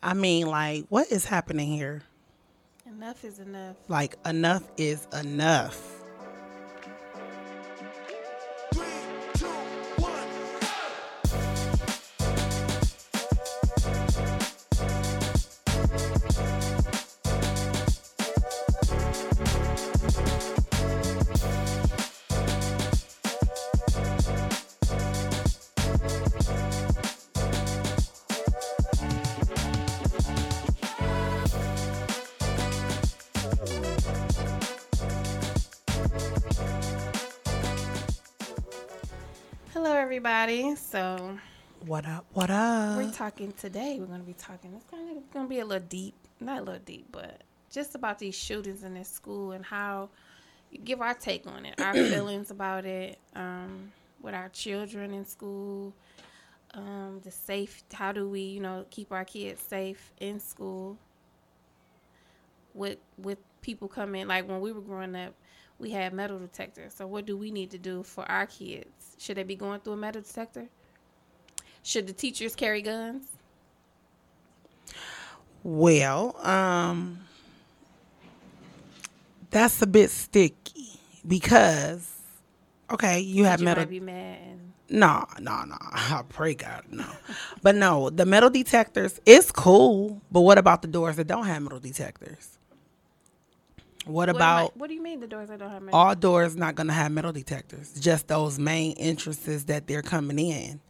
I mean, like, what is happening here? Enough is enough. Like, enough is enough. 3, 2, 1. Everybody, so what up, we're talking today. We're going to be talking, it's going to be not a little deep, but just about these shootings in this school and how you give our take on it, our feelings about it, with our children in school, how do we keep our kids safe in school with people coming. Like when we were growing up, we had metal detectors. So what do we need to do for our kids? Should they be going through a metal detector? Should the teachers carry guns? Well, that's a bit sticky because, okay, you have metal. Might be mad. No. I pray God, no. But no, the metal detectors is cool. But what about the doors that don't have metal detectors? What do you mean the doors that don't have metal detectors? All doors not going to have metal detectors. Just those main entrances that they're coming in.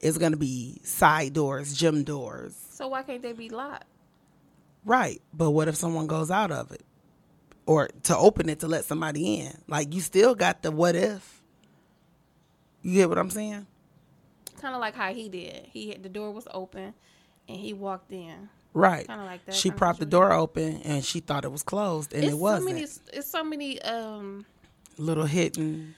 It's going to be side doors, gym doors. So why can't they be locked? Right. But what if someone goes out of it? Or to open it to let somebody in? Like, you still got the what if. You get what I'm saying? Kind of like how he did. The door was open and he walked in. Right. Kind of like that. She propped the door open and she thought it was closed, and it wasn't. It's so many little hidden,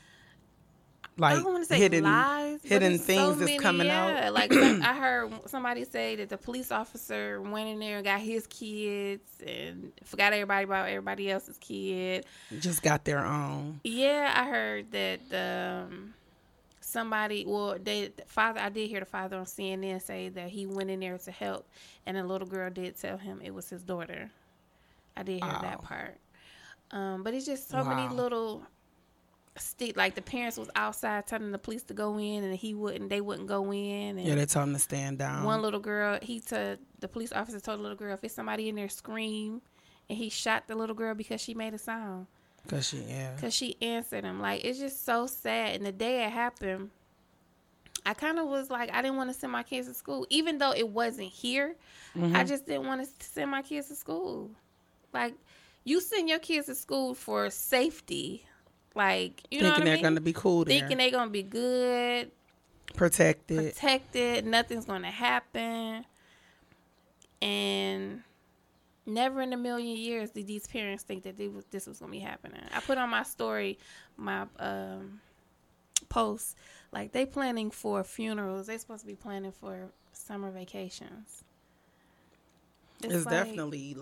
like, I don't want to say hidden lies, hidden things that's coming out. Like I heard somebody say that the police officer went in there and got his kids and forgot everybody about everybody else's kid. Just got their own. Yeah, I heard that I did hear the father on CNN say that he went in there to help, and a little girl did tell him it was his daughter. I did hear that part. But it's just so many little like the parents was outside telling the police to go in, and they wouldn't go in. And yeah, they told him to stand down. One little girl, the police officer told the little girl, if there's somebody in there, scream, and he shot the little girl because she made a sound. Because she answered him. Like, it's just so sad. And the day it happened, I kind of was like, I didn't want to send my kids to school. Even though it wasn't here, mm-hmm. I just didn't want to send my kids to school. Like, you send your kids to school for safety. Like, you know what I mean? Thinking they're going to be cool there. Thinking they're going to be good. Protected. Nothing's going to happen. And never in a million years did these parents think that this was going to be happening. I put on my story, my post, like, they planning for funerals. They supposed to be planning for summer vacations. It's definitely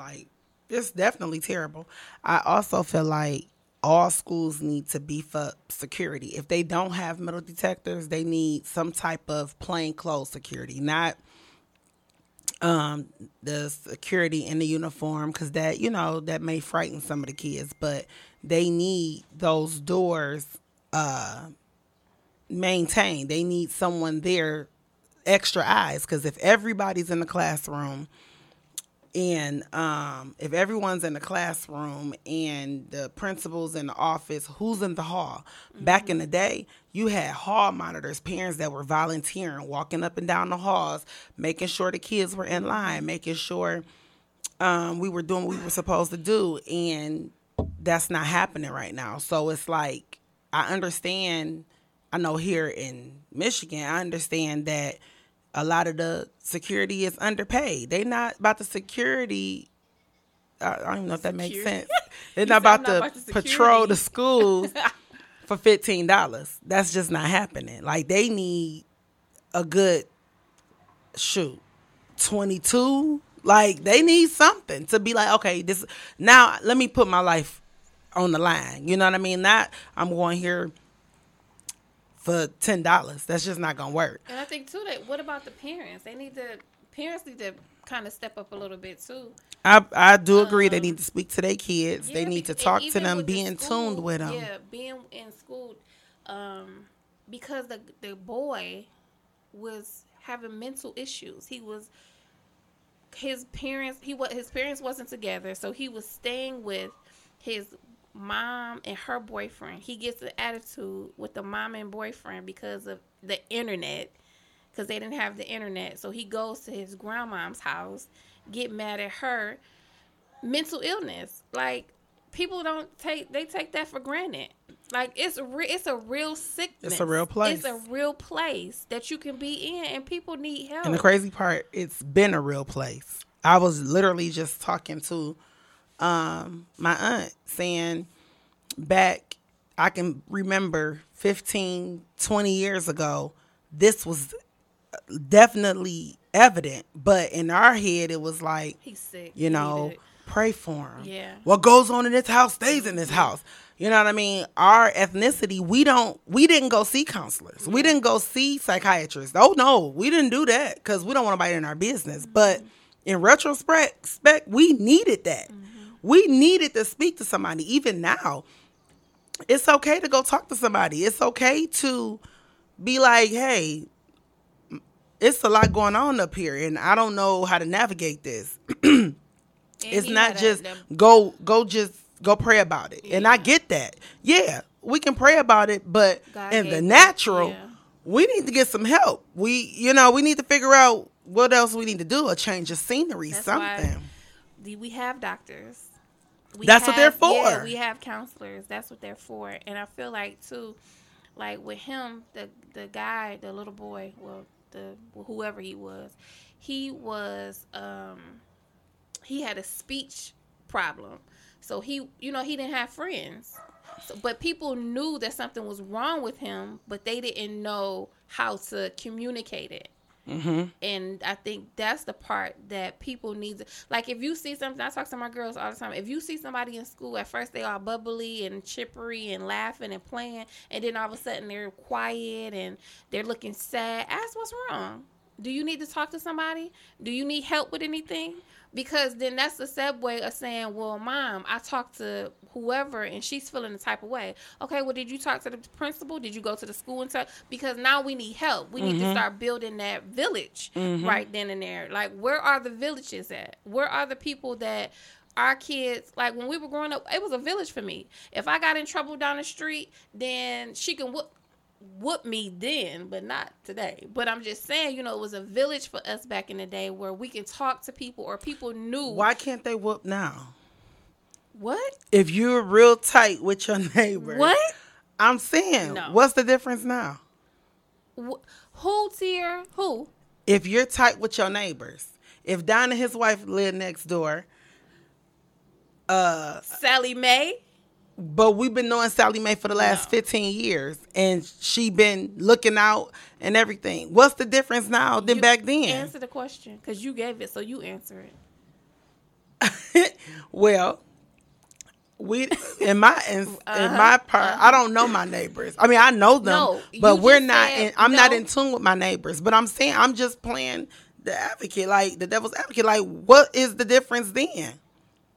terrible. I also feel like all schools need to beef up security. If they don't have metal detectors, they need some type of plainclothes security, not the security in the uniform, because that, that may frighten some of the kids, but they need those doors maintained. They need someone there, extra eyes, because if everybody's in the classroom and if everyone's in the classroom and the principal's in the office, who's in the hall? Mm-hmm. Back in the day, you had hall monitors, parents that were volunteering, walking up and down the halls, making sure the kids were in line, making sure we were doing what we were supposed to do. And that's not happening right now. So it's like, I understand, I know here in Michigan, I understand that a lot of the security is underpaid. They're not about the security. I don't even know if that makes sense. They're not about to patrol the schools for $15. That's just not happening. Like, they need a good 22. Like, they need something to be like, okay, this now let me put my life on the line. You know what I mean? Not I'm going here for $10. That's just not gonna work. And I think too that what about the parents? Parents need to kind of step up a little bit too. I do agree they need to speak to their kids. Yeah, they need to talk to them, be in tune with them. Yeah, being in school, because the boy was having mental issues. His parents wasn't together, so he was staying with his mom and her boyfriend. He gets an attitude with the mom and boyfriend because of the internet, because they didn't have the internet. So he goes to his grandmom's house, get mad at her. Mental illness, like people don't take that for granted. Like it's a real sickness. It's a real place. It's a real place that you can be in, and people need help. And the crazy part, it's been a real place. I was literally just talking to my aunt, saying back, I can remember 15, 20 years ago, this was definitely evident. But in our head, it was like, he's sick. You know, pray for him. Yeah. What goes on in this house stays in this house. You know what I mean? Our ethnicity, we didn't go see counselors. Mm-hmm. We didn't go see psychiatrists. Oh, no, we didn't do that because we don't want nobody in our business. Mm-hmm. But in retrospect, we needed that. Mm-hmm. We needed to speak to somebody. Even now, it's okay to go talk to somebody. It's okay to be like, hey, it's a lot going on up here, and I don't know how to navigate this. It's not just go pray about it. Yeah. And I get that. Yeah, we can pray about it, but God in the natural, yeah, we need to get some help. We need to figure out what else we need to do, a change of scenery, that's something. We have doctors. That's what they're for. Yeah, we have counselors. That's what they're for. And I feel like, too, like with him, the guy, the little boy, whoever he was, he had a speech problem. So he didn't have friends, but people knew that something was wrong with him, but they didn't know how to communicate it. Mm-hmm. And I think that's the part that people need to, like, if you see something, I talk to my girls all the time. If you see somebody in school, at first they are bubbly and chippery and laughing and playing, and then all of a sudden they're quiet and they're looking sad. Ask what's wrong. Do you need to talk to somebody? Do you need help with anything? Because then that's the segue of saying, well, Mom, I talked to whoever and she's feeling the type of way. Okay, well, did you talk to the principal? Did you go to the school and talk? Because now we need help. We mm-hmm. need to start building that village mm-hmm. right then and there. Like, where are the villages at? Where are the people that our kids, like when we were growing up, it was a village for me. If I got in trouble down the street, then she can whoop me then, but not today. But I'm just saying, you know, it was a village for us back in the day where we can talk to people, or people knew. Why can't they whoop now? What? If you're real tight with your neighbor. What? I'm saying, no. What's the difference now? Who tier? Who? If you're tight with your neighbors. If Don and his wife live next door. Sally Mae? But we've been knowing Sally Mae for the last 15 years, and she been looking out and everything. What's the difference now than back then? Answer the question, because you gave it, so you answer it. Well, in my part, I don't know my neighbors. I mean, I know them, but we're not. I'm not in tune with my neighbors. But I'm saying, I'm just playing the advocate, like the devil's advocate. Like, what is the difference then?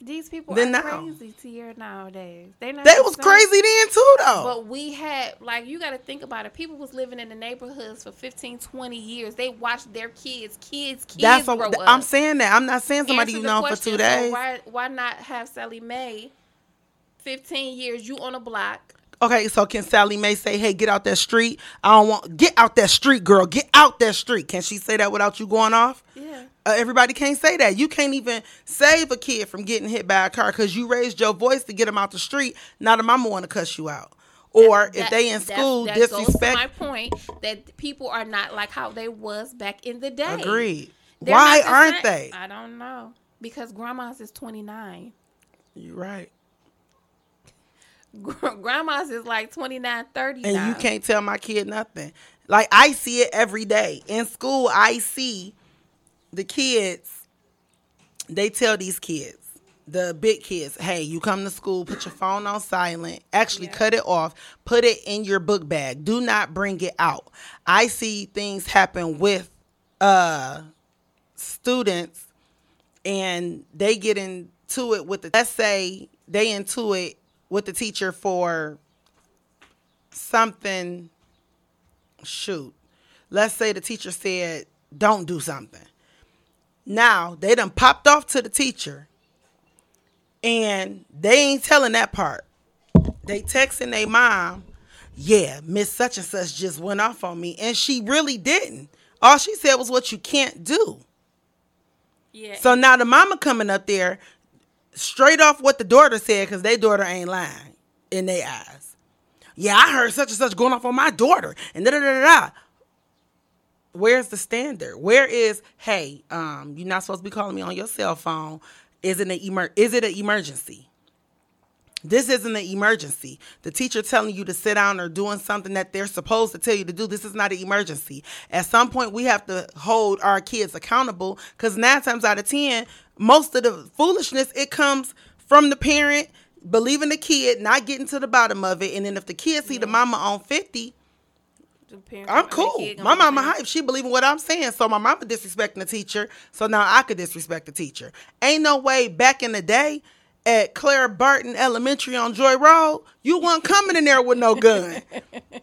These people are crazy to you nowadays. They was crazy then too, though. But we had, like, you got to think about it. People was living in the neighborhoods for 15, 20 years. They watched their kids That's grow up. I'm saying that. I'm not saying somebody you know for 2 days. Why not have Sally Mae? 15 years, you on a block. Okay, so can Sally Mae say, hey, get out that street? Get out that street, girl. Get out that street. Can she say that without you going off? Yeah. Everybody can't say that. You can't even save a kid from getting hit by a car because you raised your voice to get them out the street. Now the mama want to cuss you out. Or if they in school, disrespect. That goes to my point that people are not like how they was back in the day. Agreed. Why aren't they? I don't know. Because grandma's is 29. You're right. Grandma's is like 29, 30 and now. You can't tell my kid nothing. Like, I see it every day. In school, I see... The kids, they tell these kids, the big kids, hey, you come to school, put your phone on silent, cut it off, put it in your book bag. Do not bring it out. I see things happen with students and they get into it with the, let's say they into it with the teacher for something. Shoot. Let's say the teacher said, don't do something. Now they done popped off to the teacher and they ain't telling that part. They texting their mom. Yeah, Miss Such and Such just went off on me, and she really didn't. All she said was what you can't do. Yeah. So now the mama coming up there straight off what the daughter said, because their daughter ain't lying in their eyes. Yeah, I heard such and such going off on my daughter, and da da da da. Where's the standard? Where is, hey, you're not supposed to be calling me on your cell phone. Is it an emergency? This isn't an emergency. The teacher telling you to sit down or doing something that they're supposed to tell you to do, this is not an emergency. At some point, we have to hold our kids accountable, because 9 times out of 10, most of the foolishness, it comes from the parent believing the kid, not getting to the bottom of it. And then if the kid see the mama on 50, I'm cool. My mama hype. She believing what I'm saying. So my mama disrespecting the teacher. So now I could disrespect the teacher. Ain't no way back in the day, at Claire Barton Elementary on Joy Road, you wasn't coming in there with no gun.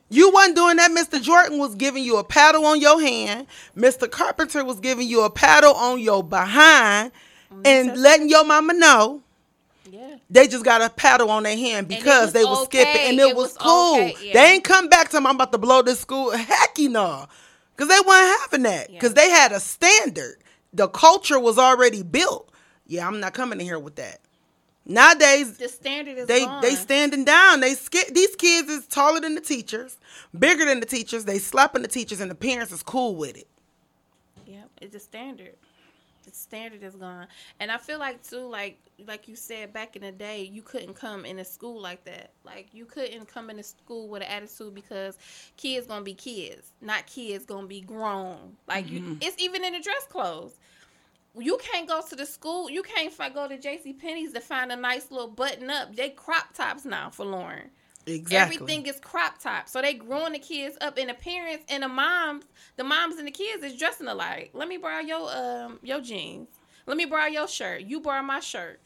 You wasn't doing that. Mr. Jordan was giving you a paddle on your hand. Mr. Carpenter was giving you a paddle on your behind and letting your mama know. Yeah. They just got a paddle on their hand because they were okay. Skipping, and it was cool. Okay, yeah. They ain't come back to me, I'm about to blow this school. Heck no. Because they wasn't having that. Because they had a standard. The culture was already built. Yeah, I'm not coming in here with that. Nowadays, the standard is they standing down. These kids is taller than the teachers, bigger than the teachers. They slapping the teachers, and the parents is cool with it. Yeah, it's a standard. The standard is gone, and I feel like too, like you said, back in the day, you couldn't come in a school like that. Like you couldn't come in a school with an attitude, because kids gonna be kids, not kids gonna be grown. Like it's even in the dress clothes. You can't go to the school. You can't go to JCPenney's to find a nice little button up. They crop tops now for Lauren. Exactly. Everything is crop top. So they growing the kids up, and the parents and the moms and the kids is dressing alike. Let me borrow your jeans. Let me borrow your shirt. You borrow my shirt.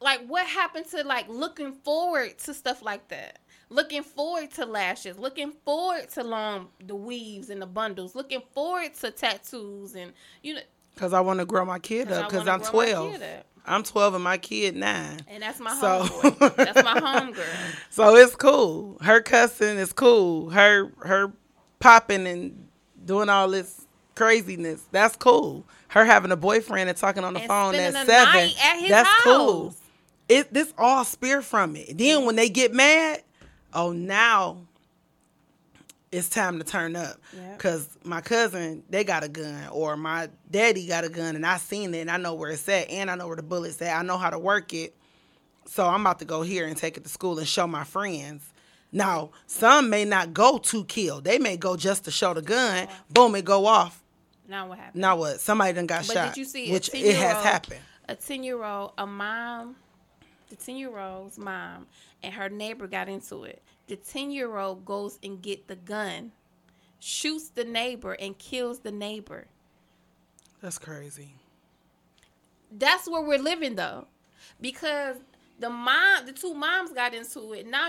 Like, what happened to like looking forward to stuff like that? Looking forward to lashes, looking forward to the weaves and the bundles, looking forward to tattoos, and you know. Because I want to grow my kid up, because I'm 12. I'm 12 and my kid 9. And that's my homeboy. That's my homegirl. So it's cool. Her cussing is cool. Her popping and doing all this craziness, that's cool. Her having a boyfriend and talking on the phone at 7, that's cool. This all spear from it. Then when they get mad, now it's time to turn up, because my cousin, they got a gun, or my daddy got a gun, and I seen it, and I know where it's at, and I know where the bullet's at. I know how to work it, so I'm about to go here and take it to school and show my friends. Now, some may not go to kill. They may go just to show the gun. Boom, it go off. Now what happened? Now what? Somebody done got shot, did you see which it has happened. A 10-year-old, a mom, the 10-year-old's mom, and her neighbor got into it. The 10-year-old goes and get the gun, shoots the neighbor, and kills the neighbor. That's crazy. That's where we're living, though, because the two moms got into it. Now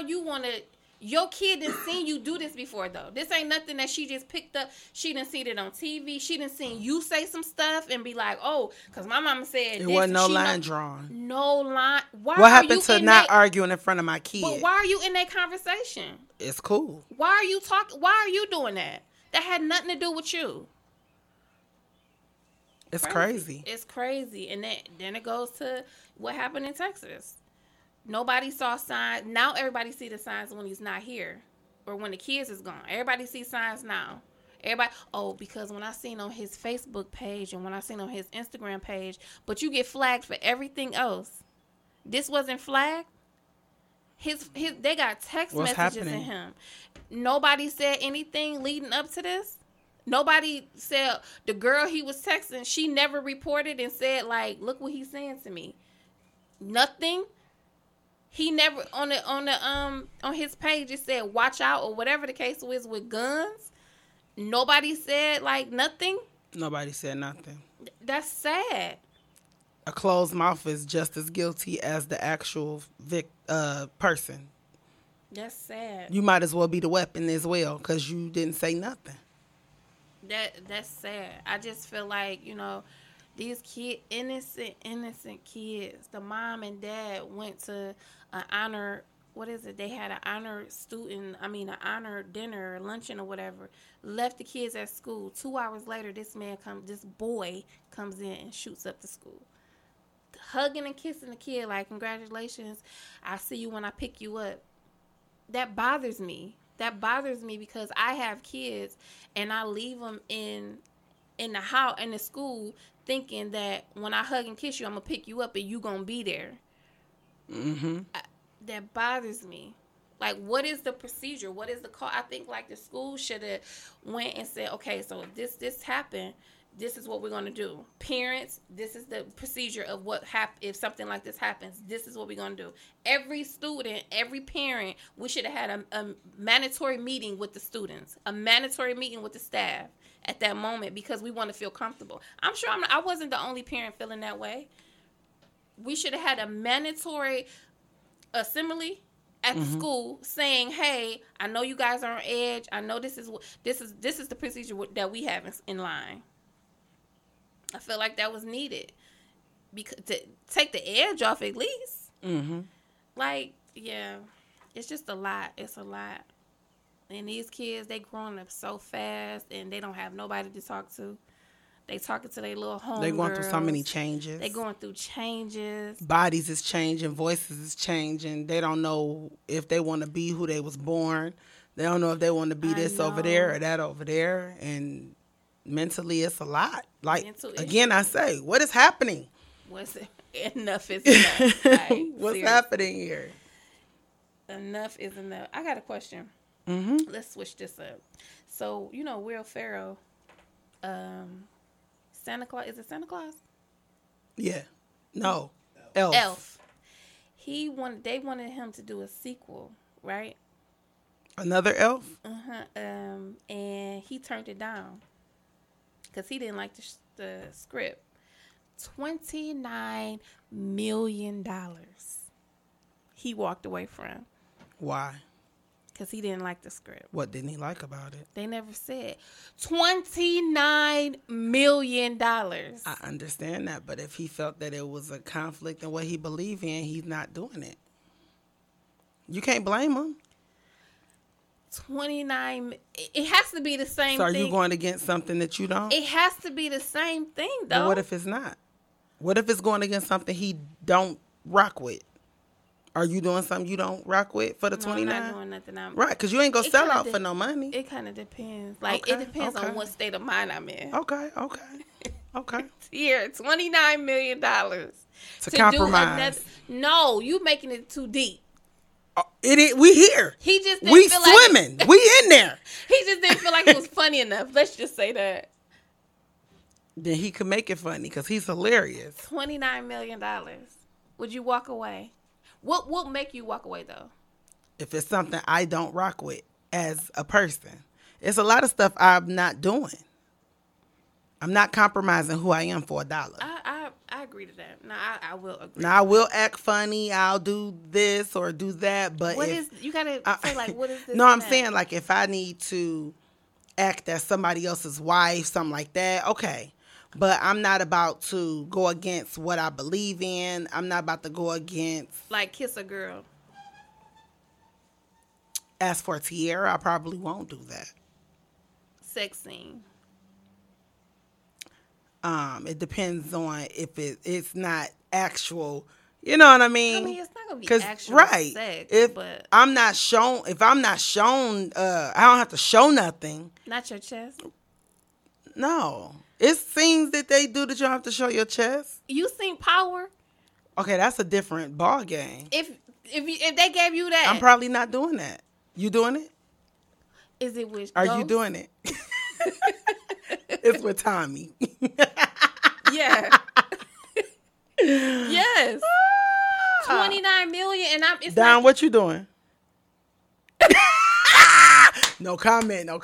your kid didn't seen you do this before, though. This ain't nothing that she just picked up. She didn't see it on TV. She didn't seen you say some stuff and be like, oh, because my mama said it wasn't no line drawn. No line. What happened to not arguing in front of my kid? But why are you in that conversation? It's cool. Why are you doing that? That had nothing to do with you. It's crazy. It's crazy. And then it goes to what happened in Texas. Nobody saw signs. Now everybody see the signs when he's not here or when the kids is gone. Everybody see signs now. Everybody, because when I seen on his Facebook page and when I seen on his Instagram page, but you get flagged for everything else. This wasn't flagged. His they got text messages in him. Nobody said anything leading up to this. Nobody said the girl he was texting, she never reported and said, like, look what he's saying to me. Nothing. He never on his page, it said watch out or whatever the case was with guns. Nobody said nothing. That's sad. a closed mouth is just as guilty as the actual person. That's sad. You might as well be the weapon as well because you didn't say nothing. That's sad. I just feel like, you know, these innocent kids, the mom and dad went to an honor, what is it? They had an honor dinner or luncheon or whatever, left the kids at school. 2 hours later, this boy comes in and shoots up the school. Hugging and kissing the kid like, congratulations, I'll see you when I pick you up. That bothers me. That bothers me because I have kids and I leave them in the house, in the school, thinking that when I hug and kiss you, I'm going to pick you up and you going to be there. Mm-hmm. That bothers me. Like, what is the procedure? What is the call? I think, like, the school should have went and said, okay, so if this happened, this is what we're going to do. Parents, this is the procedure of what if something like this happens. This is what we're going to do. Every student, every parent, we should have had a mandatory meeting with the students, a mandatory meeting with the staff at that moment because we want to feel comfortable. I'm sure I wasn't the only parent feeling that way. We should have had a mandatory assembly at mm-hmm. school saying, hey, I know you guys are on edge. I know this is the procedure that we have in line. I feel like that was needed because to take the edge off at least. Mm-hmm. Like, yeah, it's just a lot. It's a lot. And these kids, they growing up so fast and they don't have nobody to talk to. They talking to their little homegirls. They going through so many changes. They going through changes. Bodies is changing. Voices is changing. They don't know if they want to be who they was born. They don't know if they want to be this over there or that over there. And mentally, it's a lot. Like, again, I say, what is happening? Enough is enough. Like, what's happening here? Enough is enough. I got a question. Mm-hmm. Let's switch this up. So, you know, Will Ferrell, Santa Claus. Is it Santa Claus? Yeah. No. Elf. They wanted him to do a sequel, right? Another Elf? Uh-huh. And he turned it down because he didn't like the script. $29 million he walked away from. Why? Because he didn't like the script. What didn't he like about it? They never said. $29 million. I understand that, but if he felt that it was a conflict in what he believed in, he's not doing it. You can't blame him. 29, it has to be the same thing. So are you going against something that you don't? It has to be the same thing, though. But what if it's not? What if it's going against something he don't rock with? Are you doing something you don't rock with for the 29? I'm not doing nothing. Right, because you ain't going to sell out for no money. It kind of depends. Like, okay, it depends on what state of mind I'm in. Okay. Here, $29 million. To compromise. No, you making it too deep. We here. He just didn't feel like... We swimming. We in there. He just didn't feel like it was funny enough. Let's just say that. Then he could make it funny because he's hilarious. $29 million. Would you walk away? What will make you walk away, though? If it's something I don't rock with as a person. It's a lot of stuff I'm not doing. I'm not compromising who I am for $1. I agree to that. No, I will agree. Now, I will act funny. I'll do this or do that. But what is this? No, I'm saying, like, if I need to act as somebody else's wife, something like that, okay. But I'm not about to go against what I believe in. I'm not about to go against... Like, kiss a girl. As for Tierra, I probably won't do that. Sex scene. It depends on if it's not actual... You know what I mean? I mean, it's not going to be actual sex. If I'm not shown, I don't have to show nothing. Not your chest? No. It's things that they do that you don't have to show your chest. You seen Power? Okay, that's a different ball game. If they gave you that, I'm probably not doing that. You doing it? Is it with? Are Ghost? You doing it? It's with Tommy. Yeah. Yes. $29 million, and I'm. It's Don, what you doing? No comment. $29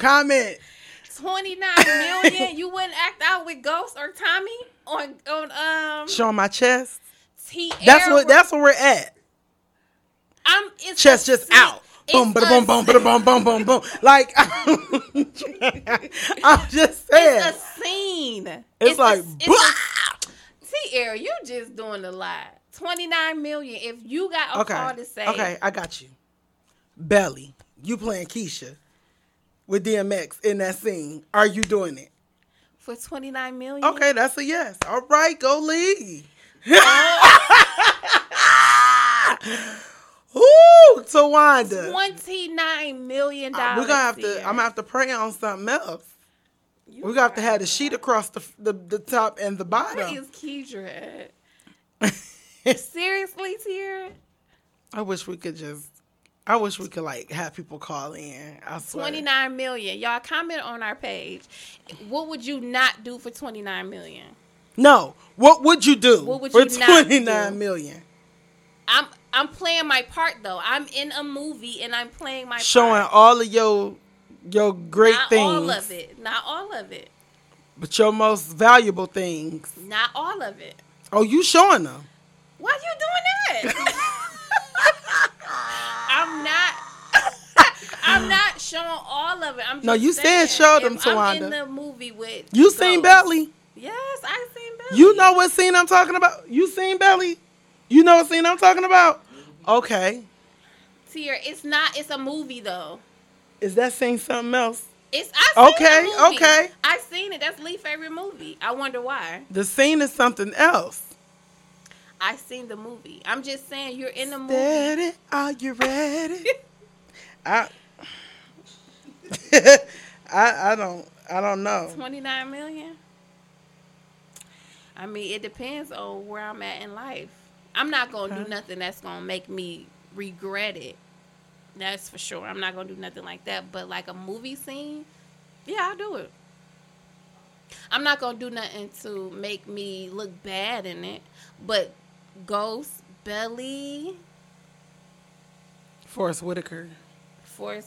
million, you wouldn't act out with Ghost or Tommy? on showing my chest. That's where we're at. It's chest just out. Boom, boom, boom, boom, boom, boom, boom, boom. Like, I'm just saying. It's a scene. It's like, T-Air, you just doing a lot. 29 million. If you got a call to say. Okay, I got you. Belly, you playing Keisha with DMX in that scene. Are you doing it? For 29 million? Okay, that's a yes. All right, go lead. Ooh, Tawanda. $29 million. We're gonna have to. I'm gonna have to pray on something else. We're gonna have to have the sheet across the top and the bottom. Where is Keidra at? Seriously, Tiara? I wish we could have people call in. I swear. 29 million. Y'all comment on our page. What would you not do for 29 million? No. What would you do for 29 million? I'm playing my part, though. I'm in a movie, and I'm playing my part. Showing all of your great things. Not all of it. Not all of it. But your most valuable things. Not all of it. Oh, you showing them. Why are you doing that? I'm not showing all of it. I'm just saying, show them, Tawanda. I'm in the movie with you. Ghost. Seen Belly? Yes, I seen Belly. You know what scene I'm talking about? You seen Belly? You know what scene I'm talking about? Okay. Tiara, it's a movie, though. Is that scene something else? Okay. I've seen it. That's Lee's favorite movie. I wonder why. The scene is something else. I seen the movie. I'm just saying you're in the movie. Steady, are you ready? I don't know. 29 million? I mean, it depends on where I'm at in life. I'm not going to do nothing that's going to make me regret it. That's for sure. I'm not going to do nothing like that. But like a movie scene, yeah, I'll do it. I'm not going to do nothing to make me look bad in it. But Ghost, Belly. Forrest Whitaker. I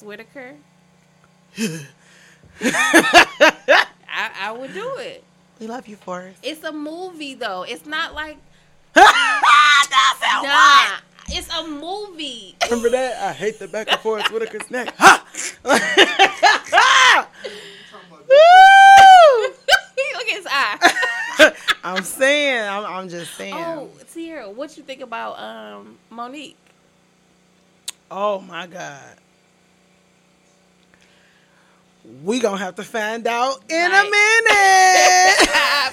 would do it. We love you, Forrest. It's a movie, though. It's not like... It's a movie. Remember that? I hate the back and forth with a snack. Ha! Look at his eye. I'm just saying. Oh, Tiara, what you think about Monique? Oh my God. We gonna have to find out in a minute.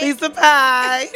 Piece of pie.